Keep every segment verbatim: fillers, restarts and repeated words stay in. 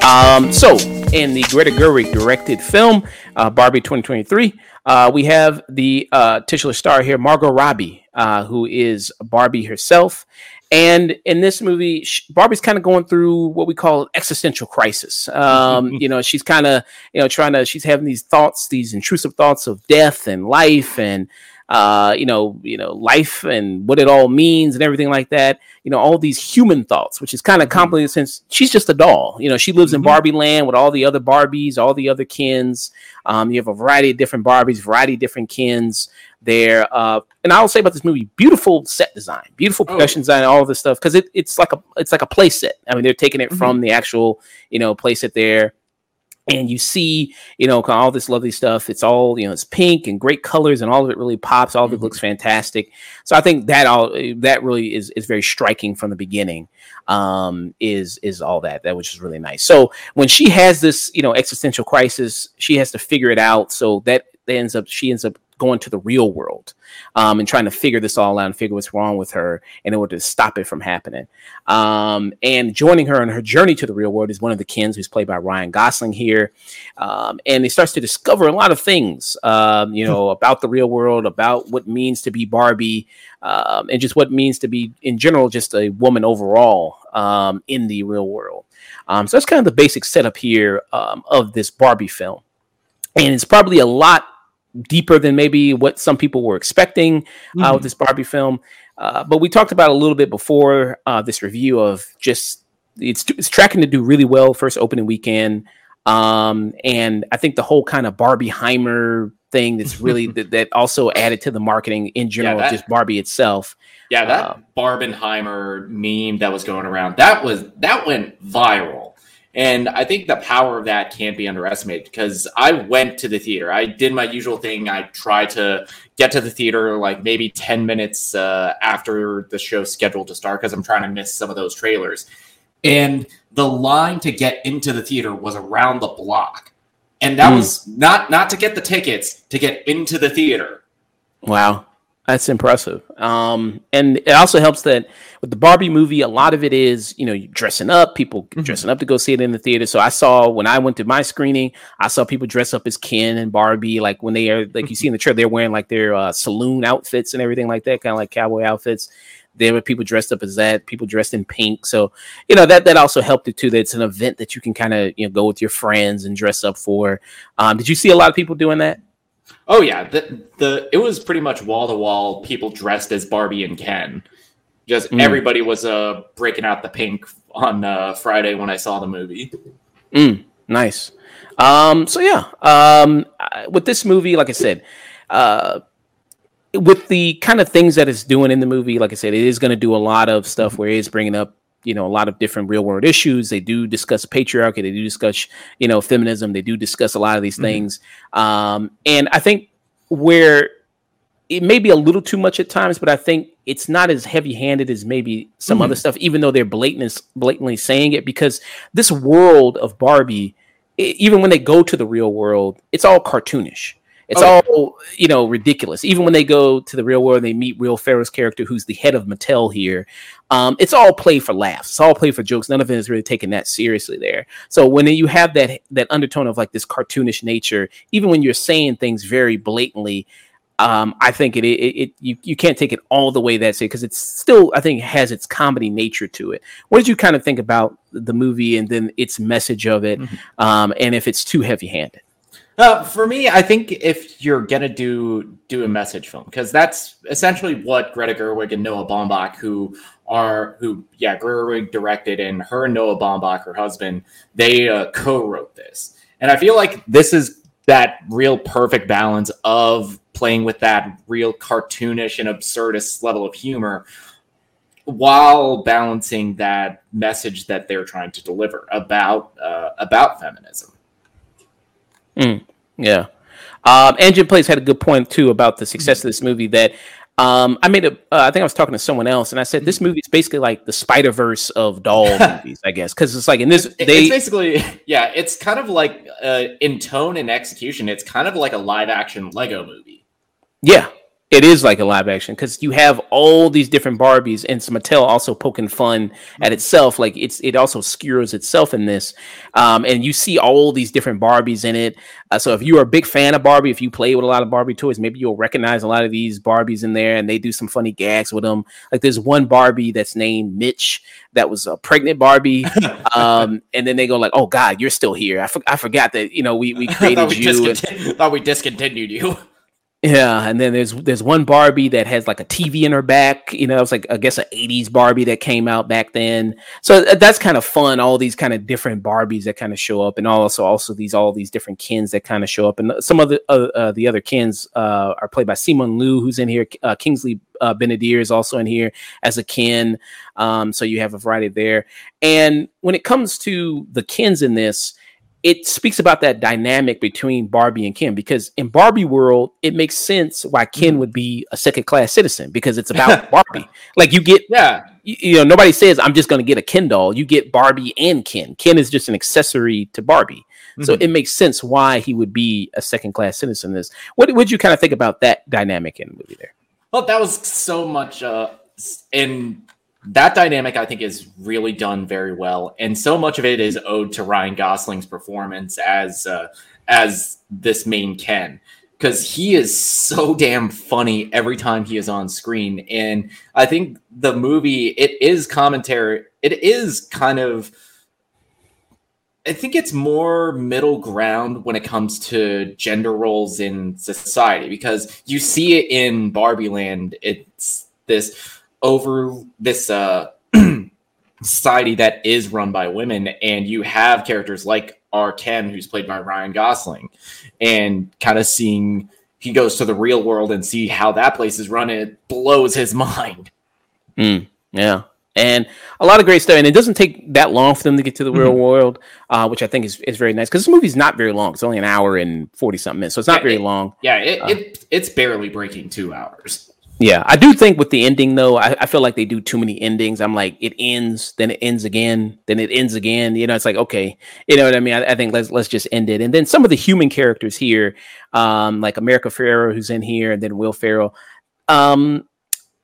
Um, so, in the Greta Gerwig directed film, uh, Barbie twenty twenty-three, uh, we have the uh, titular star here, Margot Robbie, uh, who is Barbie herself. And in this movie, she, Barbie's kind of going through what we call an existential crisis. Um, you know, she's kind of, you know, trying to, she's having these thoughts, these intrusive thoughts of death and life and, uh, you know, you know, life and what it all means and everything like that. You know, all these human thoughts, which is kind of complicated since she's just a doll. You know, she lives mm-hmm. in Barbie land with all the other Barbies, all the other Kens. Um, you have a variety of different Barbies, variety of different Kens there. Uh, and I'll say about this movie, beautiful set design, beautiful production oh. design, all of this stuff. Cause it, it's like a, it's like a play set. I mean, they're taking it mm-hmm. from the actual, you know, play set there. And you see, you know, all this lovely stuff. It's all, you know, it's pink and great colors, and all of it really pops. All of it looks fantastic. So I think that all that really is is very striking from the beginning. Um, is is all that that which is really nice. So when she has this, you know, existential crisis, she has to figure it out. So that ends up she ends up going to the real world, um, and trying to figure this all out and figure what's wrong with her in order to stop it from happening. Um, and joining her on her journey to the real world is one of the Kens, who's played by Ryan Gosling here. Um, and he starts to discover a lot of things, um, you know, about the real world, about what it means to be Barbie, um, and just what it means to be in general, just a woman overall, um, in the real world. Um, so that's kind of the basic setup here, um, of this Barbie film. And it's probably a lot deeper than maybe what some people were expecting uh, mm-hmm. with this Barbie film. Uh, but we talked about a little bit before uh, this review of just it's, it's tracking to do really well first opening weekend. Um, and I think the whole kind of Barbenheimer thing that's really that, that also added to the marketing in general, yeah, that, just Barbie itself. Yeah, that uh, Barbenheimer meme that was going around, that was that went viral. And I think the power of that can't be underestimated because I went to the theater. I did my usual thing. I tried to get to the theater like maybe ten minutes uh, after the show's scheduled to start because I'm trying to miss some of those trailers. And the line to get into the theater was around the block. And that mm. was not not to get the tickets, to get into the theater. Wow. That's impressive. Um, and it also helps that with the Barbie movie, a lot of it is, you know, you're dressing up, people mm-hmm. dressing up to go see it in the theater. So I saw when I went to my screening, I saw people dress up as Ken and Barbie. Like when they are, like you see in the trailer, they're wearing like their uh, saloon outfits and everything like that, kind of like cowboy outfits. There were people dressed up as that, people dressed in pink. So, you know, that, that also helped it too. That it's an event that you can kind of, you know, go with your friends and dress up for. Um, did you see a lot of people doing that? Oh yeah, the the it was pretty much wall to wall people dressed as Barbie and Ken. Just mm. everybody was uh, breaking out the pink on uh, Friday when I saw the movie. Mm, nice. Um, so yeah, um, with this movie, like I said, uh, with the kind of things that it's doing in the movie, like I said, it is going to do a lot of stuff where it's bringing up, you know, a lot of different real world issues. They do discuss patriarchy. They do discuss, you know, feminism. They do discuss a lot of these mm-hmm. things. Um, and I think where it may be a little too much at times, but I think it's not as heavy handed as maybe some mm-hmm. other stuff, even though they're blatant, blatantly saying it, because this world of Barbie, it, even when they go to the real world, it's all cartoonish. It's oh. all, you know, ridiculous. Even when they go to the real world, they meet Will Ferrell's character, who's the head of Mattel here. Um, it's all play for laughs. It's all play for jokes. None of it is really taken that seriously there. So when you have that that undertone of like this cartoonish nature, even when you're saying things very blatantly, um, I think it, it it you you can't take it all the way that's it because it's still, I think, has its comedy nature to it. What did you kind of think about the movie and then its message of it, mm-hmm. um, and if it's too heavy-handed? Uh, for me, I think if you're going to do do a message film, because that's essentially what Greta Gerwig and Noah Baumbach, who are, who, yeah, Gerwig directed, and her and Noah Baumbach, her husband, they uh, co-wrote this. And I feel like this is that real perfect balance of playing with that real cartoonish and absurdist level of humor while balancing that message that they're trying to deliver about uh, about feminism. Mm, yeah. Um, Angie Plays had a good point, too, about the success of this movie, that Um, I made a. Uh, I think I was talking to someone else, and I said this movie is basically like the Spider-Verse of doll movies, I guess, because it's like in this. It's, they it's basically, yeah, it's kind of like uh, in tone and execution. It's kind of like a live-action Lego movie. Yeah, it is like a live-action because you have all these different Barbies, and Mattel also poking fun mm-hmm. at itself. Like it's it also skewers itself in this, um, and you see all these different Barbies in it. Uh, so if you are a big fan of Barbie, if you play with a lot of Barbie toys, maybe you'll recognize a lot of these Barbies in there, and they do some funny gags with them. Like there's one Barbie that's named Mitch that was a pregnant Barbie, um, and then they go like, "Oh God, you're still here! I, for- I forgot that you know we we created we you. Discontinu- and- thought we discontinued you." Yeah, and then there's there's one Barbie that has like a T V in her back. You know, it's like I guess an eighties Barbie that came out back then. So that's kind of fun. All these kind of different Barbies that kind of show up, and also also these all these different Kens that kind of show up. And some of the uh, uh, the other Kens uh, are played by Simon Liu, who's in here. Uh, Kingsley uh, Benedier is also in here as a Ken. Um, so you have a variety there. And when it comes to the Kens in this, it speaks about that dynamic between Barbie and Ken, because in Barbie world, it makes sense why Ken would be a second class citizen because it's about Barbie. Like you get, yeah, you, you know, nobody says I'm just going to get a Ken doll. You get Barbie and Ken. Ken is just an accessory to Barbie. Mm-hmm. So it makes sense why he would be a second class citizen. This, what would you kind of think about that dynamic in the movie there? Well, that was so much uh, in That dynamic, I think, is really done very well, and so much of it is owed to Ryan Gosling's performance as uh, as this main Ken, because he is so damn funny every time he is on screen. And I think the movie, it is commentary. It is kind of, I think it's more middle ground when it comes to gender roles in society, because you see it in Barbie Land. It's this. over this uh, society that is run by women, and you have characters like our Ken, who's played by Ryan Gosling, and kind of seeing he goes to the real world and see how that place is run, it blows his mind. Mm, yeah. And a lot of great stuff. And it doesn't take that long for them to get to the real mm-hmm. world, uh, which I think is, is very nice. Because this movie's not very long. It's only an hour and forty-something minutes. So it's not yeah, very it, long. Yeah, it, uh, it it's barely breaking two hours. Yeah, I do think with the ending, though, I, I feel like they do too many endings. I'm like, it ends, then it ends again, then it ends again. You know, it's like, okay, you know what I mean? I, I think let's let's just end it. And then some of the human characters here, um, like America Ferrera, who's in here, and then Will Ferrell, um,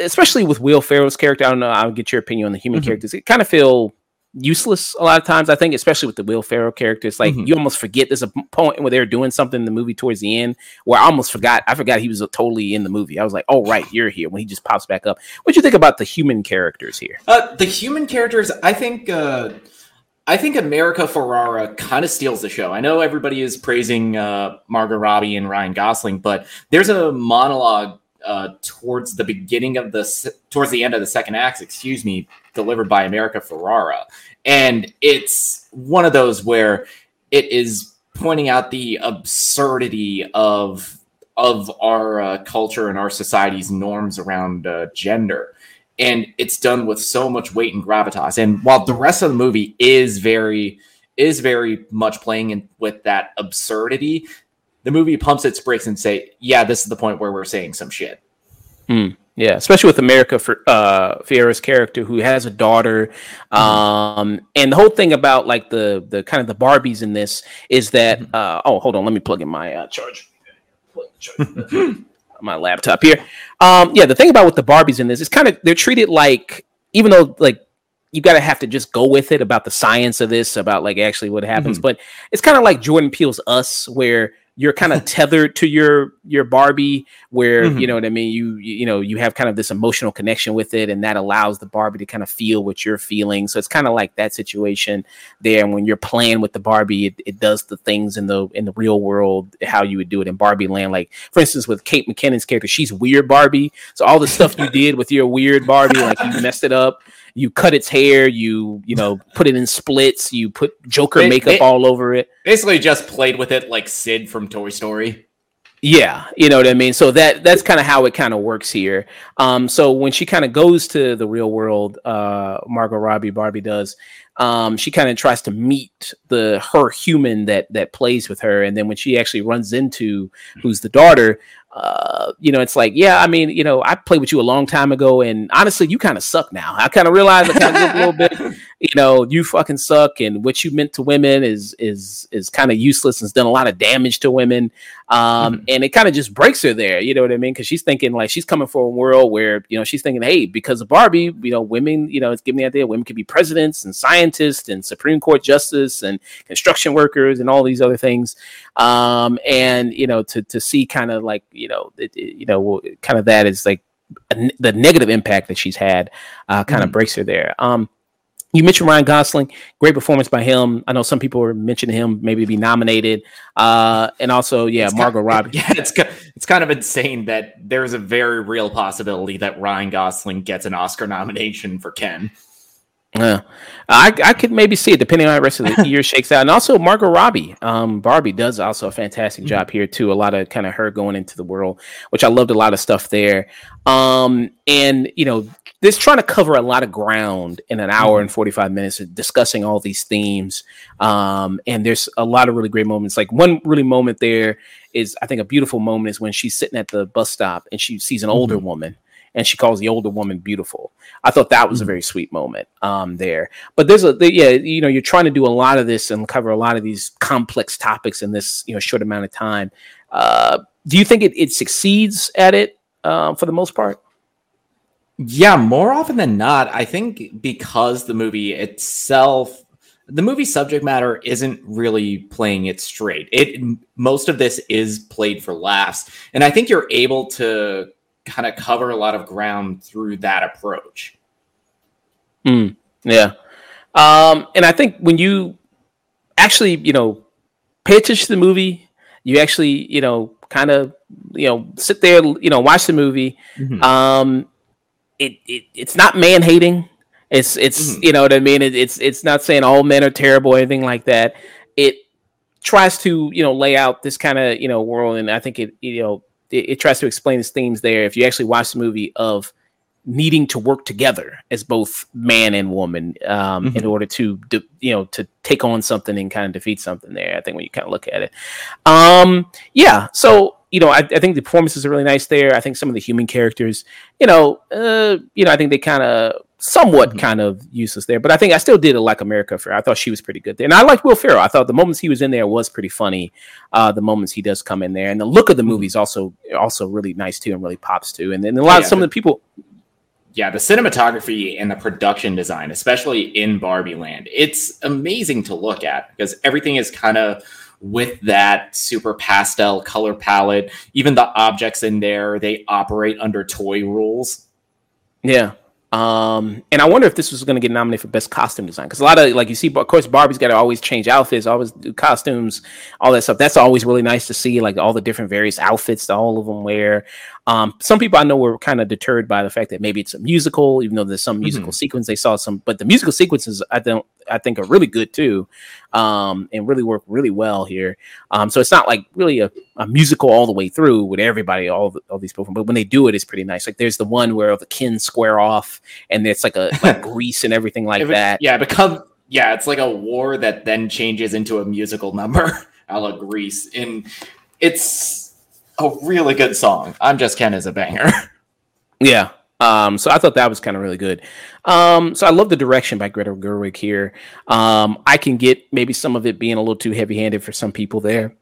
especially with Will Ferrell's character, I don't know, I'll get your opinion on the human mm-hmm. characters. It kind of feel useless a lot of times, I think, especially with the Will Ferrell characters. Like mm-hmm. you almost forget. There's a point where they're doing something in the movie towards the end where I almost forgot. I forgot he was totally in the movie. I was like, "Oh right, you're here." When he just pops back up. What do you think about the human characters here? Uh, the human characters, I think, uh, I think America Ferrera kind of steals the show. I know everybody is praising uh, Margot Robbie and Ryan Gosling, but there's a monologue uh, towards the beginning of the towards the end of the second act. Excuse me. Delivered by America Ferrera. And it's one of those where it is pointing out the absurdity of, of our uh, culture and our society's norms around uh, gender. And it's done with so much weight and gravitas. And while the rest of the movie is very, is very much playing in, with that absurdity, the movie pumps its brakes and say, yeah, this is the point where we're saying some shit. Hmm. Yeah, especially with America for uh, Ferrera's character, who has a daughter, um, and the whole thing about like the the kind of the Barbies in this is that uh, oh hold on, let me plug in my uh, charger, plug the charger. my laptop here. Um, yeah, the thing about with the Barbies in this is kind of they're treated like, even though like you gotta have to just go with it about the science of this, about like actually what happens, mm-hmm. but it's kind of like Jordan Peele's Us, where you're kind of tethered to your your Barbie where, mm-hmm. you know what I mean? You, you you know, you have kind of this emotional connection with it, and that allows the Barbie to kind of feel what you're feeling. So it's kind of like that situation there. And when you're playing with the Barbie, it, it does the things in the in the real world, how you would do it in Barbie land. Like, for instance, with Kate McKinnon's character, she's weird Barbie. So all the stuff you did with your weird Barbie, like you messed it up. You cut its hair, you, you know, put it in splits, you put Joker it, makeup it, all over it. Basically just played with it like Sid from Toy Story. Yeah, you know what I mean? So that that's kind of how it kind of works here. Um, so when she kind of goes to the real world, uh, Margot Robbie, Barbie does, um, she kind of tries to meet the her human that that plays with her. And then when she actually runs into who's the daughter, uh, you know, it's like, yeah, I mean, you know, I played with you a long time ago, and honestly, you kind of suck now. I kind of realize I kind of a little bit, you know, you fucking suck, and what you meant to women is is is kind of useless and has done a lot of damage to women. Um, mm-hmm. And it kind of just breaks her there, you know what I mean? Because she's thinking, like, she's coming from a world where, you know, she's thinking, hey, because of Barbie, you know, women, you know, it's giving the idea women could be presidents and scientists and Supreme Court justice and construction workers and all these other things. Um, and, you know, to to see kind of like, you know, it, it, you know, kind of that is like a, the negative impact that she's had uh, kind of mm-hmm. breaks her there. Um, you mentioned Ryan Gosling, great performance by him. I know some people were mentioning him maybe be nominated. Uh, and also, yeah, it's Margot kind of, Robbie. Yeah, it's, it's kind of insane that there's a very real possibility that Ryan Gosling gets an Oscar nomination for Ken. Yeah, I, I could maybe see it depending on how the rest of the year shakes out. And also Margot Robbie, um, Barbie does also a fantastic mm-hmm. job here too. A lot of kind of her going into the world, which I loved a lot of stuff there. Um, and, you know, this trying to cover a lot of ground in an hour and forty-five minutes of discussing all these themes. Um, and there's a lot of really great moments. Like one really moment there is, I think a beautiful moment is when she's sitting at the bus stop and she sees an older mm-hmm. woman. And she calls the older woman beautiful. I thought that was a very sweet moment um, there. But there's a, the, yeah, you know, you're trying to do a lot of this and cover a lot of these complex topics in this, you know, short amount of time. Uh, do you think it, it succeeds at it uh, for the most part? Yeah, more often than not. I think because the movie itself, the movie subject matter isn't really playing it straight. It most of this is played for laughs. And I think you're able to kind of cover a lot of ground through that approach. Mm, yeah. Um, and I think when you actually, you know, pay attention to the movie, you actually, you know, kind of, you know, sit there, you know, watch the movie. Mm-hmm. Um, it, it it's not man-hating. It's, it's mm-hmm. you know what I mean? It, it's, it's not saying all men are terrible or anything like that. It tries to, you know, lay out this kind of, you know, world. And I think it, you know, It, it tries to explain its themes there. If you actually watch the movie, of needing to work together as both man and woman um, mm-hmm. in order to, de- you know, to take on something and kind of defeat something there. I think when you kind of look at it. Um, yeah. So, you know, I, I think the performances are really nice there. I think some of the human characters, you know, uh, you know, I think they kind of somewhat mm-hmm. kind of useless there, but I think I still did like America Ferrera. I thought she was pretty good there. And I liked Will Ferrell. I thought the moments he was in there was pretty funny. Uh, the moments he does come in there, and the look of the movie is also, also really nice too. And really pops too. And then a lot yeah, of some the, of the people. Yeah. The cinematography and the production design, especially in Barbie Land, it's amazing to look at because everything is kind of with that super pastel color palette. Even the objects in there, they operate under toy rules. Yeah. Um, and I wonder if this was going to get nominated for best costume design, because a lot of, like, you see, of course, Barbie's got to always change outfits, always do costumes, all that stuff. That's always really nice to see, like all the different various outfits that all of them wear. Um, some people I know were kind of deterred by the fact that maybe it's a musical, even though there's some musical mm-hmm. sequence. They saw some, but the musical sequences I don't, I think are really good too, um, and really work really well here. Um, so it's not like really a, a musical all the way through with everybody, all the, all these people. But when they do it, it's pretty nice. Like there's the one where the kin square off, and it's like a like Grease and everything like it, that. Yeah, become yeah, it's like a war that then changes into a musical number, a la Grease, and it's a really good song. I'm Just Ken is a banger. Yeah. Um, so I thought that was kind of really good. Um, so I love the direction by Greta Gerwig here. Um, I can get maybe some of it being a little too heavy-handed for some people there.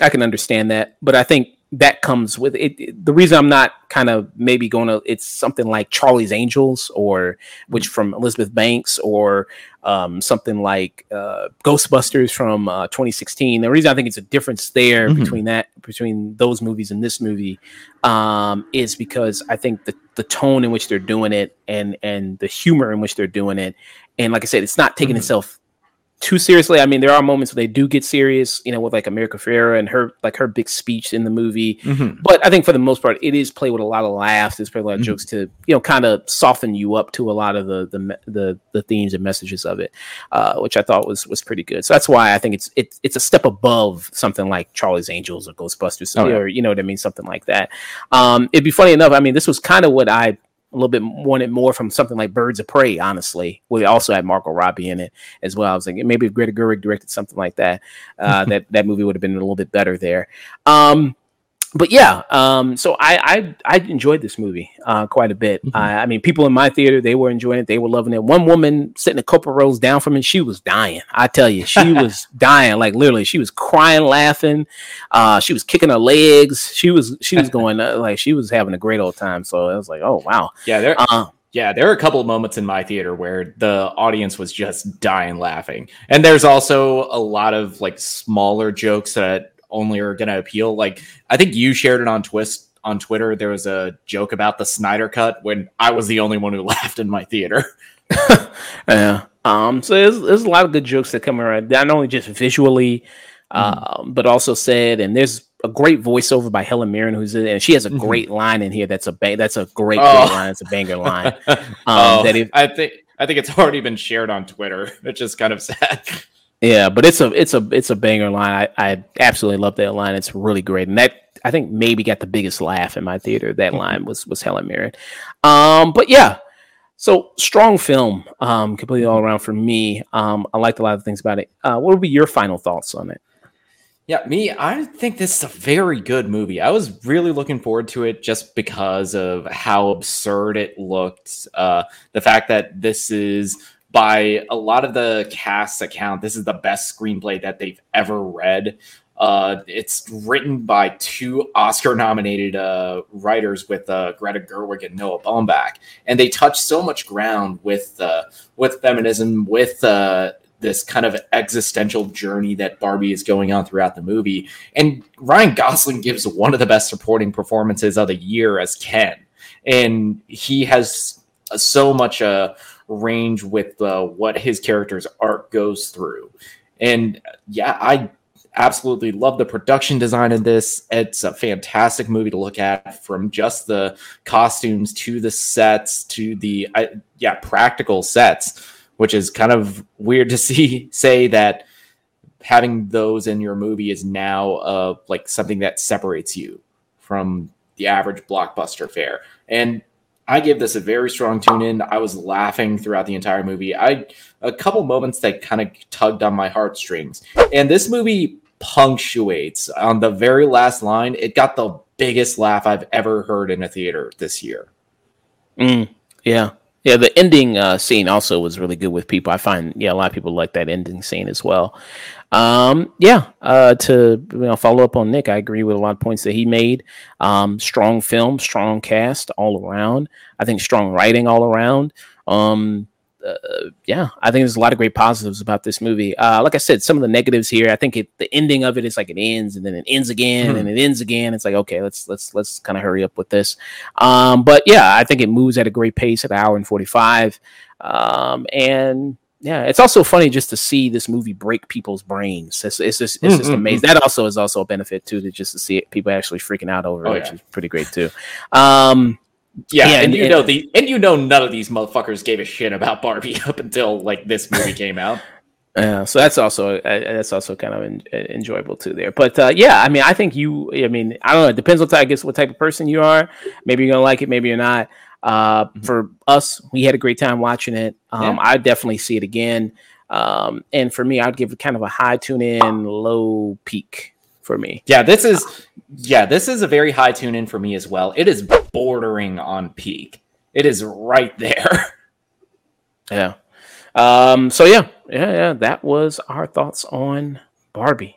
I can understand that, but I think that comes with it. it the reason I'm not kind of maybe going to, it's something like Charlie's Angels, or which from Elizabeth Banks, or um, something like uh, Ghostbusters from uh, twenty sixteen. The reason I think it's a difference there mm-hmm. between that, between those movies and this movie, um, is because I think the the tone in which they're doing it, and and the humor in which they're doing it, and like I said, it's not taking mm-hmm. itself too seriously. I mean, there are moments where they do get serious, you know, with like America Ferrera and her like her big speech in the movie. Mm-hmm. But I think for the most part, it is played with a lot of laughs. It's played with a lot of mm-hmm. jokes to, you know, kind of soften you up to a lot of the the the, the themes and messages of it, uh, which I thought was was pretty good. So that's why I think it's it's it's a step above something like Charlie's Angels or Ghostbusters oh, yeah. or, you know what I mean, something like that. Um, it'd be funny enough. I mean, this was kind of what I a little bit wanted more from something like Birds of Prey, honestly. We also had Margot Robbie in it as well. I was like, maybe if Greta Gerwig directed something like that, uh, that that movie would have been a little bit better there. Um, But yeah, um, so I, I I enjoyed this movie uh, quite a bit. Mm-hmm. I, I mean, people in my theater, they were enjoying it. They were loving it. One woman sitting a couple rows down from me, she was dying. I tell you, she was dying. Like literally, she was crying, laughing. Uh, she was kicking her legs. She was she was going uh, like she was having a great old time. So I was like, oh wow, yeah, there, uh, yeah, there are a couple of moments in my theater where the audience was just dying laughing. And there's also a lot of like smaller jokes that only are going to appeal. Like I think you shared it on twist on Twitter. There was a joke about the Snyder cut when I was the only one who laughed in my theater. Yeah. Um, so there's, there's a lot of good jokes that come around, not only just visually, mm-hmm. um, but also said, and there's a great voiceover by Helen Mirren, who's in it, and she has a great mm-hmm. line in here. That's a bang. That's a great, oh. great line. It's a banger line. Um, oh, that if- I think, I think it's already been shared on Twitter, which is kind of sad. Yeah, but it's a it's a it's a banger line. I, I absolutely love that line. It's really great, and that I think maybe got the biggest laugh in my theater. That line was was Helen Mirren. Um, but yeah, so strong film, um, completely all around for me. Um, I liked a lot of things about it. Uh, what would be your final thoughts on it? Yeah, me, I think this is a very good movie. I was really looking forward to it just because of how absurd it looked. Uh, the fact that this is, by a lot of the cast's account, this is the best screenplay that they've ever read. Uh, it's written by two Oscar-nominated uh, writers with uh, Greta Gerwig and Noah Baumbach, and they touch so much ground with uh, with feminism, with uh, this kind of existential journey that Barbie is going on throughout the movie. And Ryan Gosling gives one of the best supporting performances of the year as Ken, and he has so much. Uh, range with uh, what his character's arc goes through. And yeah, I absolutely love the production design of this. It's a fantastic movie to look at, from just the costumes to the sets to the uh, yeah practical sets, which is kind of weird to see say that having those in your movie is now uh, like something that separates you from the average blockbuster fare. And I give this a very strong tune in. I was laughing throughout the entire movie. I a couple moments that kind of tugged on my heartstrings. And this movie punctuates on the very last line. It got the biggest laugh I've ever heard in a theater this year. Mm, yeah. Yeah, the ending uh, scene also was really good with people. I find, yeah, a lot of people like that ending scene as well. Um, yeah, uh, to you know, follow up on Nick, I agree with a lot of points that he made. Um, strong film, strong cast all around. I think strong writing all around. Um, uh, yeah, I think there's a lot of great positives about this movie. Uh, like I said, some of the negatives here. I think it, the ending of it is like it ends and then it ends again hmm. and it ends again. It's like, okay, let's let's let's kind of hurry up with this. Um, but yeah, I think it moves at a great pace at an hour and forty-five. Um, and yeah, it's also funny just to see this movie break people's brains. It's, it's just, it's mm-hmm. just amazing. That also is also a benefit too, to just to see it, people actually freaking out over oh, it, yeah. which is pretty great too. Um, yeah, yeah, and, and you and, know the and you know none of these motherfuckers gave a shit about Barbie up until like this movie came out. Yeah, uh, so that's also uh, that's also kind of en- enjoyable too there. But uh, yeah, I mean, I think you. I mean, I don't know. It depends on I guess what type of person you are. Maybe you're gonna like it. Maybe you're not. Uh, for us, we had a great time watching it. Um, yeah. I definitely see it again. Um, and for me, I'd give it kind of a high tune in, low peak for me. Yeah, this is, yeah, this is a very high tune in for me as well. It is bordering on peak. It is right there. Yeah. Um, so yeah, yeah, yeah. That was our thoughts on Barbie.